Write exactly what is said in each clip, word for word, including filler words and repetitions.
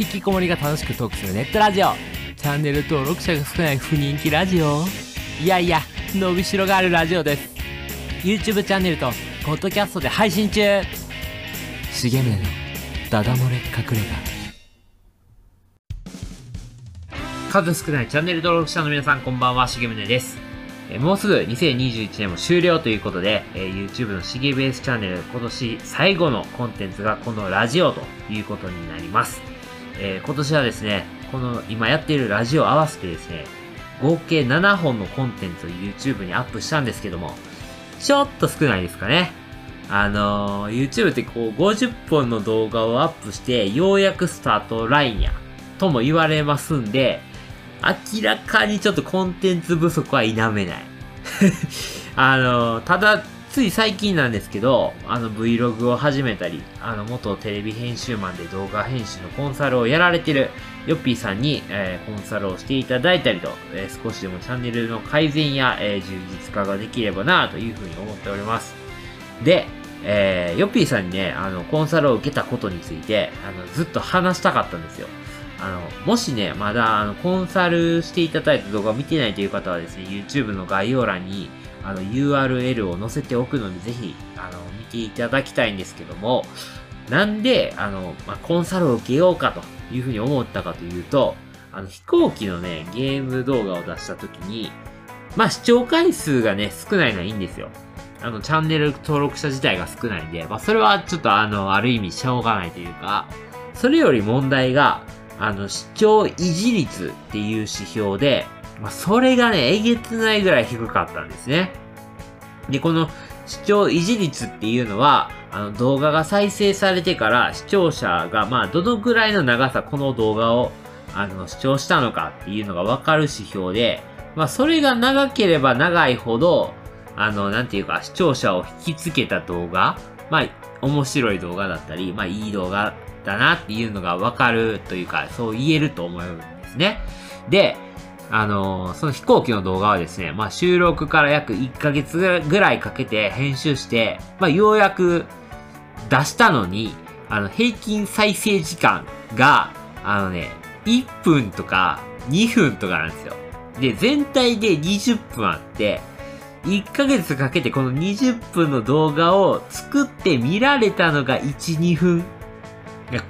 引きこもりが楽しくトークするネットラジオ、チャンネル登録者が少ない不人気ラジオ、いやいや伸びしろがあるラジオです。 YouTube チャンネルとポッドキャストで配信中。重宗のダダ漏れ隠れ家。数少ないチャンネル登録者の皆さん、こんばんは、重宗です。もうすぐにせんにじゅういちねんも終了ということで、 YouTube のシゲベースチャンネル、今年最後のコンテンツがこのラジオということになります。えー、今年はですね、この今やっているラジオを合わせてですね、合計ななほんのコンテンツを YouTube にアップしたんですけども、ちょっと少ないですかね。あのー、YouTube ってこうごじゅっぽんの動画をアップして、ようやくスタートラインや、とも言われますんで、明らかにちょっとコンテンツ不足は否めない。あのー、ただ、つい最近なんですけど、あの Vlog を始めたり、あの元テレビ編集マンで動画編集のコンサルをやられてるヨッピーさんに、えー、コンサルをしていただいたりと、えー、少しでもチャンネルの改善や、えー、充実化ができればなというふうに思っております。で、えー、ヨッピーさんにね、あのコンサルを受けたことについて、あのずっと話したかったんですよ。あの、もしね、まだあのコンサルしていただいた動画を見てないという方はですね、YouTube の概要欄にあの ユーアールエル を載せておくので、ぜひ、あの、見ていただきたいんですけども、なんで、あの、まあ、コンサルを受けようかというふうに思ったかというと、あの、飛行機のね、ゲーム動画を出した時に、まあ、視聴回数がね、少ないのはいいんですよ。あの、チャンネル登録者自体が少ないんで、まあ、それはちょっとあの、ある意味しょうがないというか、それより問題が、あの、視聴維持率っていう指標で、まあ、それがね、えげつないぐらい低かったんですね。で、この視聴維持率っていうのは、あの動画が再生されてから視聴者が、まあ、どのぐらいの長さこの動画を、あの、視聴したのかっていうのがわかる指標で、まあ、それが長ければ長いほど、あの、なんていうか、視聴者を引きつけた動画、まあ、面白い動画だったり、まあ、いい動画だなっていうのがわかるというか、そう言えると思うんですね。で、あの、その飛行機の動画はですね、まあ、収録から約いっかげつぐらいかけて編集して、まあ、ようやく出したのに、あの、平均再生時間が、あのね、いっぷんとかにふんとかなんですよ。で、全体でにじゅっぷんあって、いっかげつかけてこのにじゅっぷんの動画を作って見られたのがいち、にふん。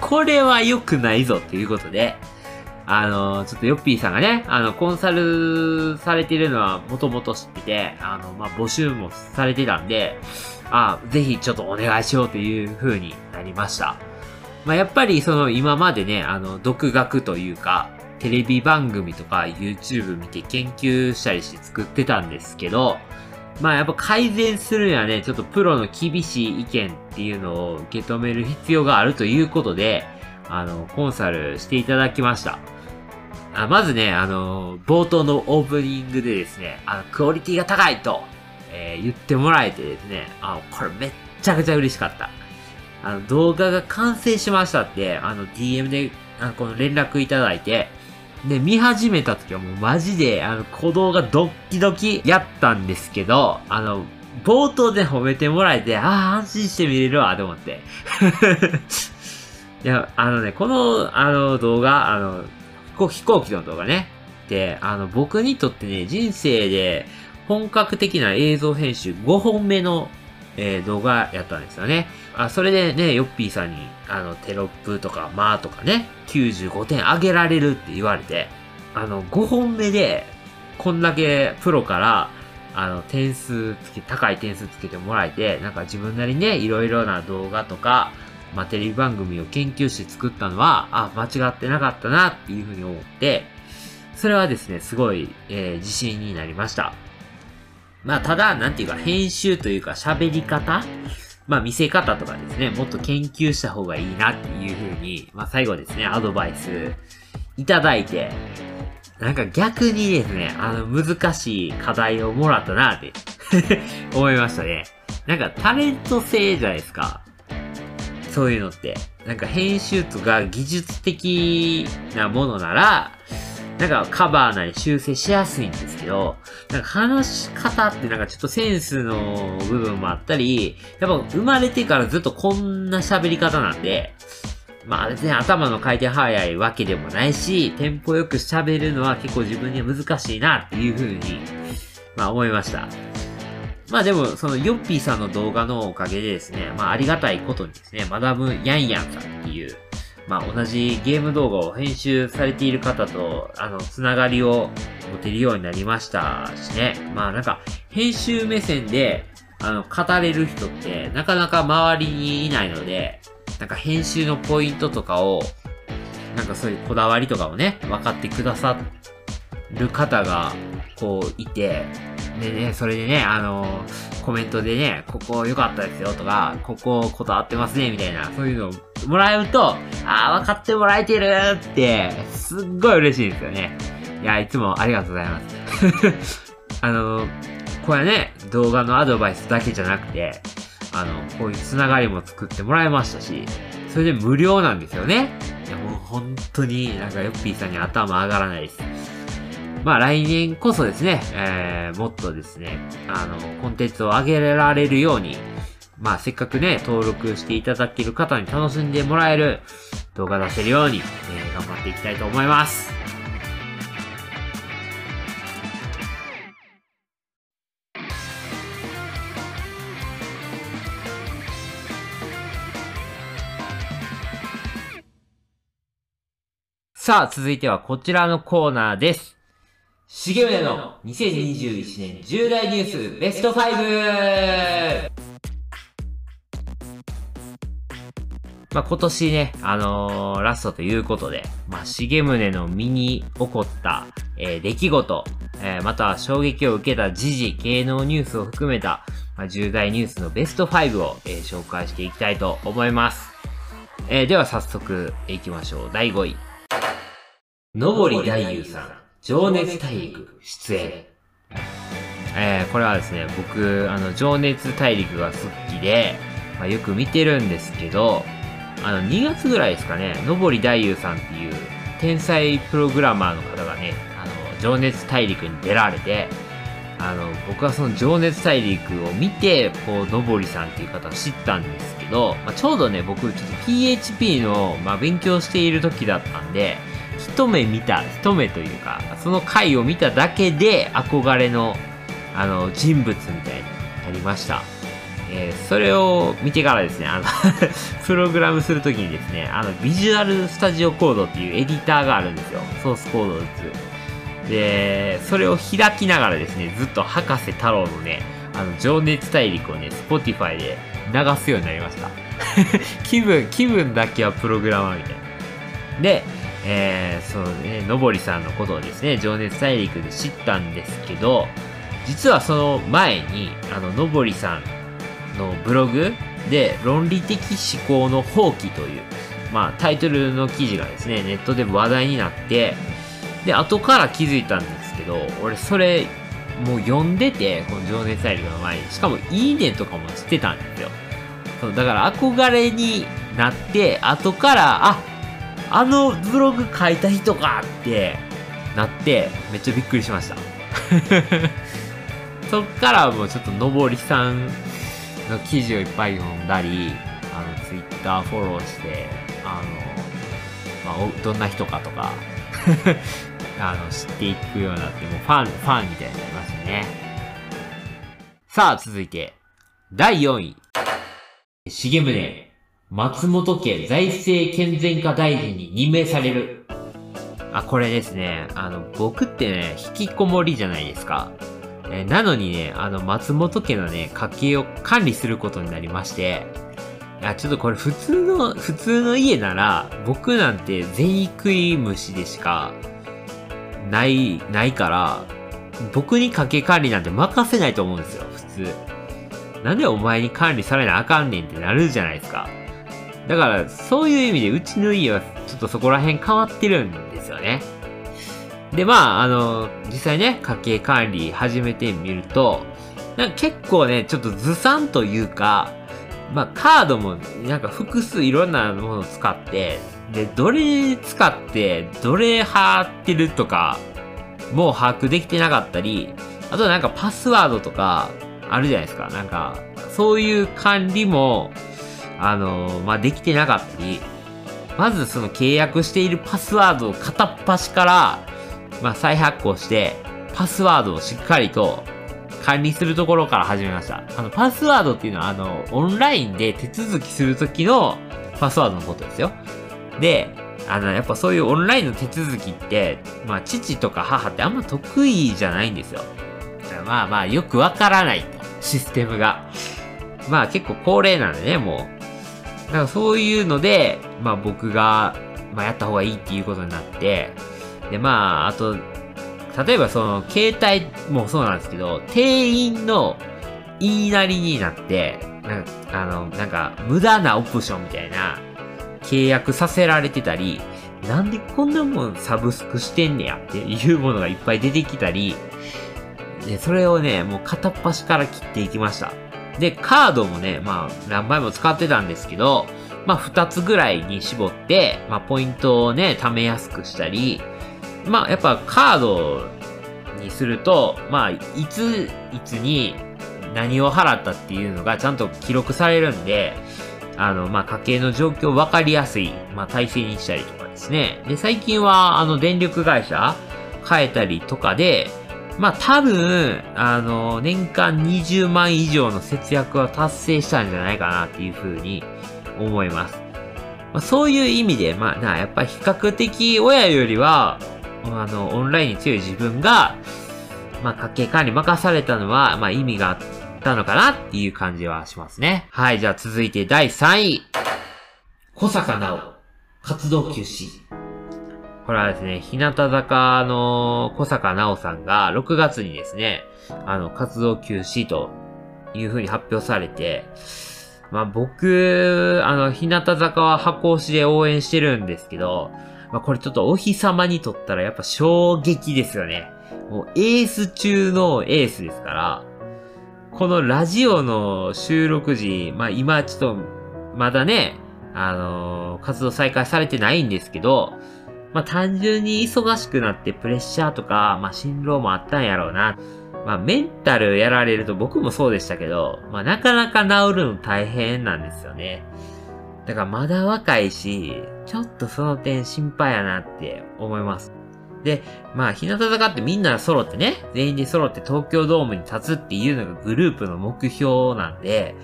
これは良くないぞということで、あの、ちょっとヨッピーさんがね、あの、コンサルされてるのはもともと知ってて、あの、まあ、募集もされてたんで、あ、ぜひちょっとお願いしようという風になりました。まあ、やっぱりその今までね、あの、独学というか、テレビ番組とか YouTube 見て研究したりして作ってたんですけど、まあ、やっぱ改善するにはね、ちょっとプロの厳しい意見っていうのを受け止める必要があるということで、あの、コンサルしていただきました。あ、まずね、あの、冒頭のオープニングでですね、あの、クオリティが高いと、えー、言ってもらえてですね、あ、これめっちゃくちゃ嬉しかった。あの、動画が完成しましたって、あの、ディーエム で、あの、この連絡いただいて、で、見始めた時はもうマジで、あの、鼓動がドッキドキやったんですけど、あの、冒頭で褒めてもらえて、ああ、安心して見れるわ、と思って。いや、あのね、この、あの、動画、あの、飛行機の動画ね。で、あの、僕にとってね、人生で本格的な映像編集ごほんめの、えー、動画やったんですよね。あ、それでね、ヨッピーさんに、あの、テロップとか、まあとかね、きゅうじゅうごてんあげられるって言われて、あの、ごほんめで、こんだけプロから、あの、点数つけ、高い点数つけてもらえて、なんか自分なりにね、いろいろな動画とか、まあ、テレビ番組を研究して作ったのは、あ、間違ってなかったなっていうふうに思って、それはですね、すごい、えー、自信になりました。まあ、ただ、なんていうか、編集というか、喋り方、まあ、見せ方とかですね、もっと研究した方がいいなっていうふうに、まあ、最後ですね、アドバイスいただいて、なんか逆にですね、あの、難しい課題をもらったなって、思いましたね。なんか、タレント性じゃないですか。そういうのって。なんか編集とか技術的なものなら、なんかカバーなり修正しやすいんですけど、なんか話し方ってなんかちょっとセンスの部分もあったり、やっぱ生まれてからずっとこんな喋り方なんで、まあ別に頭の回転早いわけでもないし、テンポよく喋るのは結構自分には難しいなっていうふうに、まあ思いました。まあでも、そのヨッピーさんの動画のおかげでですね、まあありがたいことにですね、マダムヤンヤンさんっていう、まあ同じゲーム動画を編集されている方と、あの、つながりを持てるようになりましたしね。まあなんか、編集目線で、あの、語れる人って、なかなか周りにいないので、なんか編集のポイントとかを、なんかそういうこだわりとかをね、分かってくださる方が、こういて、でね、それでね、あのー、コメントでね、ここ良かったですよとか、こここだわってますね、みたいな、そういうのをもらうと、あー、分かってもらえてるって、すっごい嬉しいですよね。いや、いつもありがとうございます。あのー、これね、動画のアドバイスだけじゃなくて、あの、こういうつながりも作ってもらいましたし、それで無料なんですよね。いや、もう本当になんかヨッピーさんに頭上がらないです。まあ来年こそですね、えー、もっとですね、あの、コンテンツを上げられるように、まあせっかくね、登録していただける方に楽しんでもらえる動画出せるように、えー、頑張っていきたいと思います。さあ、続いてはこちらのコーナーです。しげむねのにせんにじゅういちねん重大ニュースベスト ファイブ! まあ今年ね、あのー、ラストということで、まあ、しげむねの身に起こった、えー、出来事、えー、または衝撃を受けた時事、芸能ニュースを含めた、まあ、重大ニュースのベストファイブを、えー、紹介していきたいと思います。えー、では早速いきましょう。だいごい。のぼりだいゆうさん、情熱大陸出演。えー、これはですね、僕、あの、情熱大陸が好きで、まあ、よく見てるんですけど、あの、にがつぐらいですかね、のぼりだいゆうさんっていう、天才プログラマーの方がね、あの、情熱大陸に出られて、あの、僕はその情熱大陸を見て、こう、のぼりさんっていう方を知ったんですけど、まあ、ちょうどね、僕、ちょっと ピーエイチピー の、まあ、勉強している時だったんで、一目見た、一目というか、その回を見ただけで憧れの、あの、人物みたいになりました。えー、それを見てからですね、あの、プログラムするときにですね、あの、ビジュアルスタジオコードっていうエディターがあるんですよ。ソースコードを打つ。で、それを開きながらですね、ずっと博士太郎のね、あの、情熱大陸をね、Spotify で流すようになりました。気分、気分だけはプログラマーみたいな。で、えー、そうね、のぼりさんのことをですね、情熱大陸で知ったんですけど、実はその前に、あの、のぼりさんのブログで、論理的思考の放棄という、まあ、タイトルの記事がですね、ネットで話題になって、で、後から気づいたんですけど、俺、それ、もう読んでて、この情熱大陸の前に、しかも、いいねとかもしてたんですよ。そう、だから、憧れになって、後から、あ、あのブログ書いた人かってなって、めっちゃびっくりしました。そっからもうちょっとのぼりさんの記事をいっぱい読んだり、あの、ツイッターフォローして、あの、まあ、どんな人かとか、あの、知っていくようになって、もうファン、ファンみたいになりましたね。さあ、続いて、だいよんい。しげむね。松本家財政健全化大臣に任命される。あ、これですね。あの、僕ってね、引きこもりじゃないですか。え、なのにね、あの、松本家のね、家計を管理することになりまして、いや、ちょっとこれ普通の、普通の家なら、僕なんて全食い虫でしか、ない、ないから、僕に家計管理なんて任せないと思うんですよ、普通。なんでお前に管理されなあかんねんってなるじゃないですか。だから、そういう意味で、うちの家は、ちょっとそこら辺変わってるんですよね。で、まあ、あの、実際ね、家計管理始めてみると、なんか結構ね、ちょっとずさんというか、まあ、カードも、なんか複数いろんなものを使って、で、どれ使って、どれ払ってるとか、もう把握できてなかったり、あとなんかパスワードとか、あるじゃないですか。なんか、そういう管理も、あの、まあ、できてなかったり、まずその契約しているパスワードを片っ端から、まあ、再発行して、パスワードをしっかりと管理するところから始めました。あの、パスワードっていうのは、あの、オンラインで手続きするときのパスワードのことですよ。で、あの、やっぱそういうオンラインの手続きって、まあ、父とか母ってあんま得意じゃないんですよ。まあまあ、よくわからないと、システムが。まあ結構高齢なんでね、もう。だからそういうので、まあ僕が、まあやった方がいいっていうことになって、でまあ、あと、例えばその、携帯もそうなんですけど、店員の言いなりになって、なんか、あの、なんか、無駄なオプションみたいな、契約させられてたり、なんでこんなもんサブスクしてんねやっていうものがいっぱい出てきたり、で、それをね、もう片っ端から切っていきました。で、カードもね、まあ、何枚も使ってたんですけど、まあ、二つぐらいに絞って、まあ、ポイントをね、貯めやすくしたり、まあ、やっぱカードにすると、まあ、いつ、いつに何を払ったっていうのがちゃんと記録されるんで、あの、まあ、家計の状況分かりやすい、まあ、体制にしたりとかですね。で、最近は、あの、電力会社変えたりとかで、まあ多分、あの、年間にじゅうまん以上の節約は達成したんじゃないかなっていうふうに思います。まあ、そういう意味で、まあな、やっぱり比較的親よりは、あの、オンラインに強い自分が、まあ家計管理任されたのは、まあ意味があったのかなっていう感じはしますね。はい、じゃあ続いてだいさんい。小坂直、活動休止。これはですね、日向坂の小坂直さんがろくがつにですね、あの、活動休止という風に発表されて、まあ僕、あの、日向坂は箱推しで応援してるんですけど、まあこれちょっとお日様にとったらやっぱ衝撃ですよね。もうエース中のエースですから、このラジオの収録時、まあ今ちょっとまだね、あの、活動再開されてないんですけど、まあ単純に忙しくなってプレッシャーとか、まあ心労もあったんやろうな。まあメンタルやられると僕もそうでしたけど、まあなかなか治るの大変なんですよね。だからまだ若いし、ちょっとその点心配やなって思います。で、まあ日向坂ってみんな揃ってね、全員で揃って東京ドームに立つっていうのがグループの目標なんで、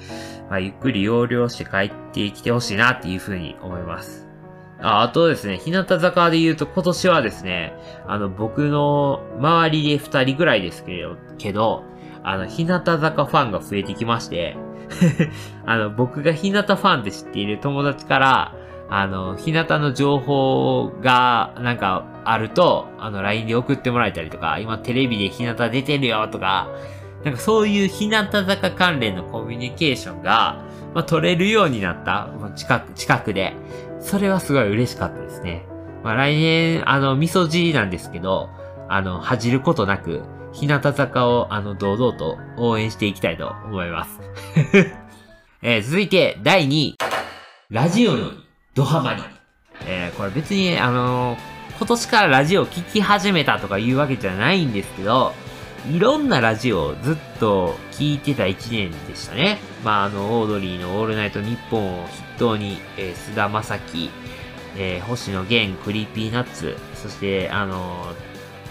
まあゆっくり要領して帰ってきてほしいなっていうふうに思います。あ、あとですね、日向坂で言うと今年はですね、あの僕の周りでふたりぐらいですけど、けどあの日向坂ファンが増えてきまして、あの僕が日向ファンって知っている友達から、あの日向の情報がなんかあると、あの ライン で送ってもらえたりとか、今テレビで日向出てるよとか、なんかそういう日向坂関連のコミュニケーションが、まあ、取れるようになった、近く、近くで。それはすごい嬉しかったですね。まあ、来年、あの、みそじなんですけど、あの、恥じることなく、日向坂を、あの、堂々と応援していきたいと思います。えー、続いて、だいにい。ラジオのドハマり。えー、これ別に、あのー、今年からラジオを聞き始めたとかいうわけじゃないんですけど、いろんなラジオをずっと聞いてた一年でしたね。まあ、あの、オードリーのオールナイトニッポンを筆頭に、えー、菅田将暉、えー、星野源、クリーピーナッツ、そして、あの、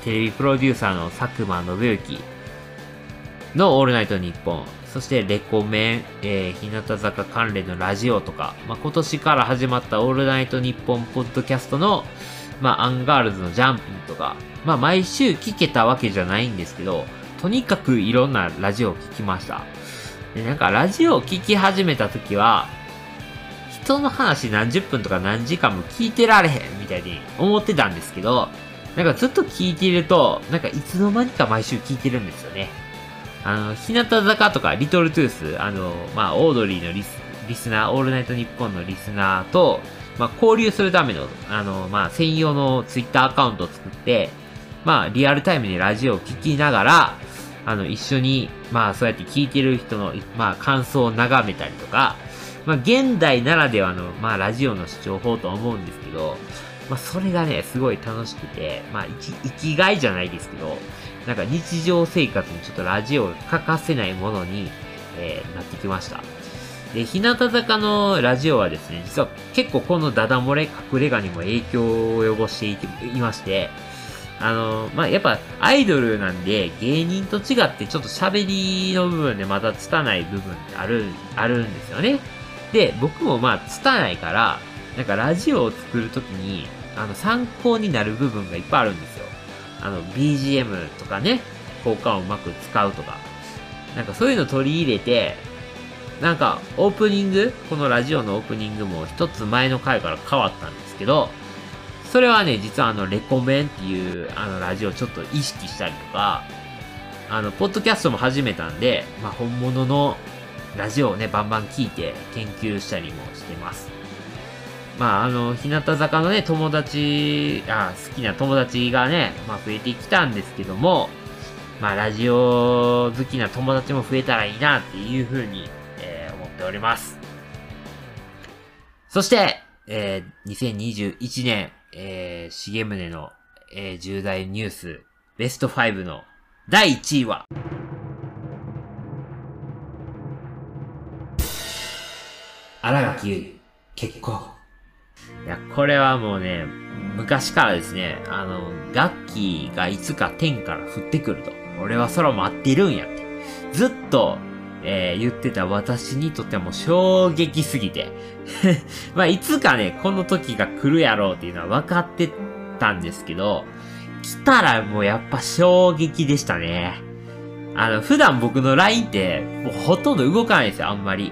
テレビプロデューサーの佐久間信之のオールナイトニッポン、そしてレコメン、えー、日向坂関連のラジオとか、まあ、今年から始まったオールナイトニッポンポッドキャストの、まあ、アンガールズのジャンプとか、まあ、毎週聞けたわけじゃないんですけど、とにかくいろんなラジオを聞きました。で、なんかラジオを聞き始めた時は、人の話何十分とか何時間も聞いてられへんみたいに思ってたんですけど、なんかずっと聞いていると、なんかいつの間にか毎週聞いてるんですよね。あの、日向坂とかリトルトゥース、あの、まあ、オードリーのリス、リスナー、オールナイトニッポンのリスナーと、まあ、交流するための、あの、まあ、専用のツイッターアカウントを作って、まあ、リアルタイムでラジオを聞きながら、あの、一緒に、まあ、そうやって聞いてる人の、まあ、感想を眺めたりとか、まあ、現代ならではの、まあ、ラジオの視聴法とは思うんですけど、まあ、それがね、すごい楽しくて、まあ、生きがいじゃないですけど、なんか日常生活にちょっとラジオが欠かせないものに、えー、なってきました。で日向坂のラジオはですね、実は結構このダダ漏れ隠れ家にも影響を及ぼしていまして、あの、まあ、やっぱアイドルなんで芸人と違ってちょっと喋りの部分でまた拙い部分ってある、あるんですよね。で、僕もまあ拙いから、なんかラジオを作るときに、あの、参考になる部分がいっぱいあるんですよ。あの、ビージーエム とかね、効果をうまく使うとか。なんかそういうの取り入れて、なんかオープニング、このラジオのオープニングも一つ前の回から変わったんですけど、それはね、実はあの、レコメンっていうあのラジオちょっと意識したりとか、あの、ポッドキャストも始めたんで、まあ本物のラジオをね、バンバン聞いて研究したりもしてます。まああの、日向坂のね、友達、あ、好きな友達がね、まあ増えてきたんですけども、まあラジオ好きな友達も増えたらいいなっていう風に、えー、思っております。そして、えー、にせんにじゅういちねん、えー、重宗の、えー、重大ニュース、ベストファイブのだいいちいは、新垣結衣、結婚。いや、これはもうね、昔からですね、あの、ガッキーがいつか天から降ってくると。俺は空待ってるんやって。ずっと、えー、言ってた私にとってはもう衝撃すぎて。まあ、いつかね、この時が来るやろうっていうのは分かってたんですけど、来たらもうやっぱ衝撃でしたね。あの、普段僕の ライン って、もうほとんど動かないんですよ、あんまり。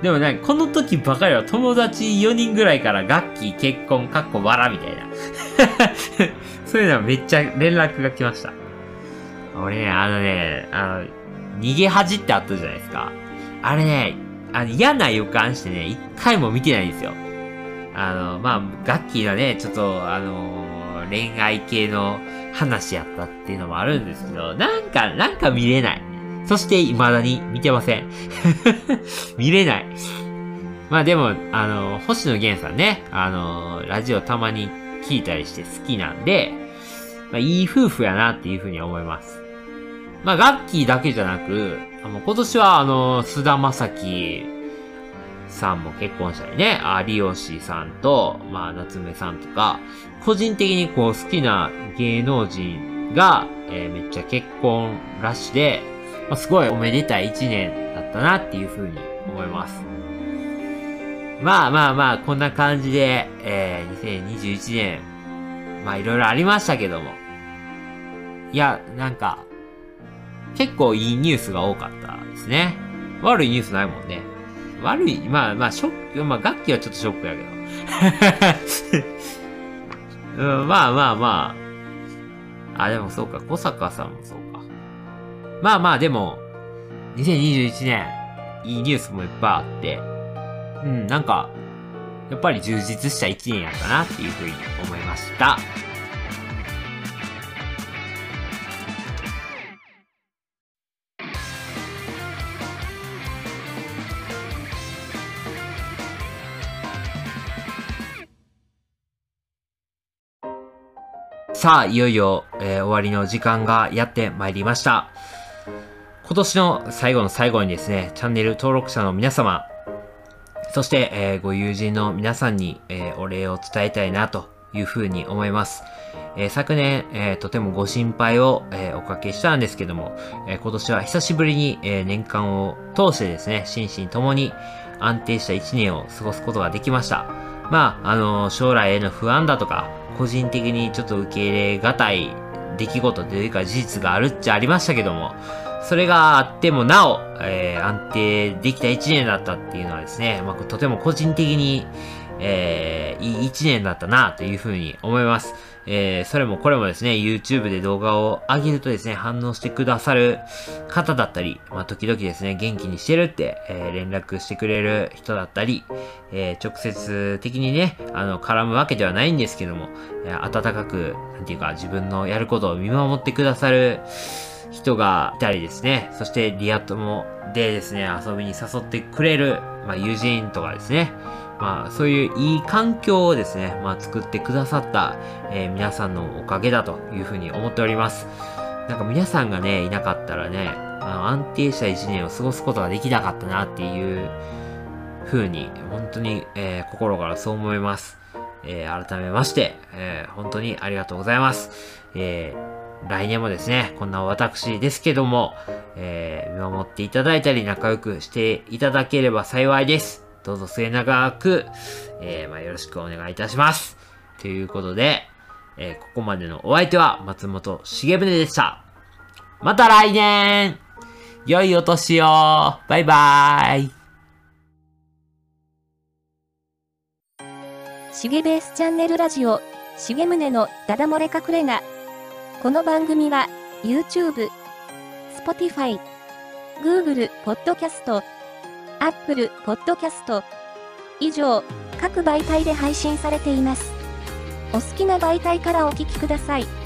でもね、この時ばかりは友達よにんぐらいからガッキー結婚かっこわらみたいな。そういうのはめっちゃ連絡が来ました。俺ね、あのね、あの、逃げ恥ってあったじゃないですか。あれね、あの嫌な予感してね、一回も見てないんですよ。あの、まあ、ガッキーのね、ちょっと、あの、恋愛系の話やったっていうのもあるんですけど、なんか、なんか見れない。そして未だに見てません。見れない。まあでも、あの、星野源さんね、あの、ラジオたまに聞いたりして好きなんで、まあいい夫婦やなっていうふうに思います。まあガッキーだけじゃなく、もう今年はあの、菅田将暉さんも結婚したりね、有吉さんと、まあ夏目さんとか、個人的にこう好きな芸能人が、えー、めっちゃ結婚らしで、すごいおめでたい一年だったなっていうふうに思います。まあまあまあ、こんな感じで、えー、にせんにじゅういちねん、まあいろいろありましたけども。いや、なんか、結構いいニュースが多かったですね。悪いニュースないもんね。悪い、まあまあ、ショック、まあ楽器はちょっとショックやけど。うん、まあまあまあ。あ、でもそうか、小坂さんもそうか。まあまあでも、にせんにじゅういちねん、いいニュースもいっぱいあって、うん、なんか、やっぱり充実した一年やったなっていうふうに思いました。さあ、いよいよ、えー、終わりの時間がやってまいりました。今年の最後の最後にですね、チャンネル登録者の皆様、そして、えー、ご友人の皆さんに、えー、お礼を伝えたいなというふうに思います。えー、昨年、えー、とてもご心配を、えー、おかけしたんですけども、えー、今年は久しぶりに、えー、年間を通してですね、心身ともに安定した一年を過ごすことができました。まあ、あのー、将来への不安だとか、個人的にちょっと受け入れがたい出来事というか事実があるっちゃありましたけども、それがあってもなお、えー、安定できた一年だったっていうのはですね、まあ、とても個人的に、えー、いい一年だったなというふうに思います。えー、それもこれもですね、YouTube で動画を上げるとですね、反応してくださる方だったり、まあ、時々ですね、元気にしてるって、えー、連絡してくれる人だったり、えー、直接的にね、あの、絡むわけではないんですけども、えー、温かく、なんていうか、自分のやることを見守ってくださる人がいたりですね、そしてリア友でですね、遊びに誘ってくれる、まあ、友人とかですね、まあ、そういういい環境をですね、まあ、作ってくださった、えー、皆さんのおかげだというふうに思っております。なんか皆さんがね、いなかったらね、あの安定した一年を過ごすことができなかったなっていう風に、本当に、えー、心からそう思います。えー、改めまして、えー、本当にありがとうございます。えー、来年もですね、こんな私ですけども、えー、見守っていただいたり、仲良くしていただければ幸いです。どうぞ末永く、えー、まあ、よろしくお願いいたします。ということで、えー、ここまでのお相手は松本重宗でした。また来年!良いお年を!バイバーイ!しげベースチャンネルラジオ、重宗のダダ漏れ隠れ家。この番組は、YouTube、Spotify、Google、Podcast、Apple、Podcast、以上、各媒体で配信されています。お好きな媒体からお聞きください。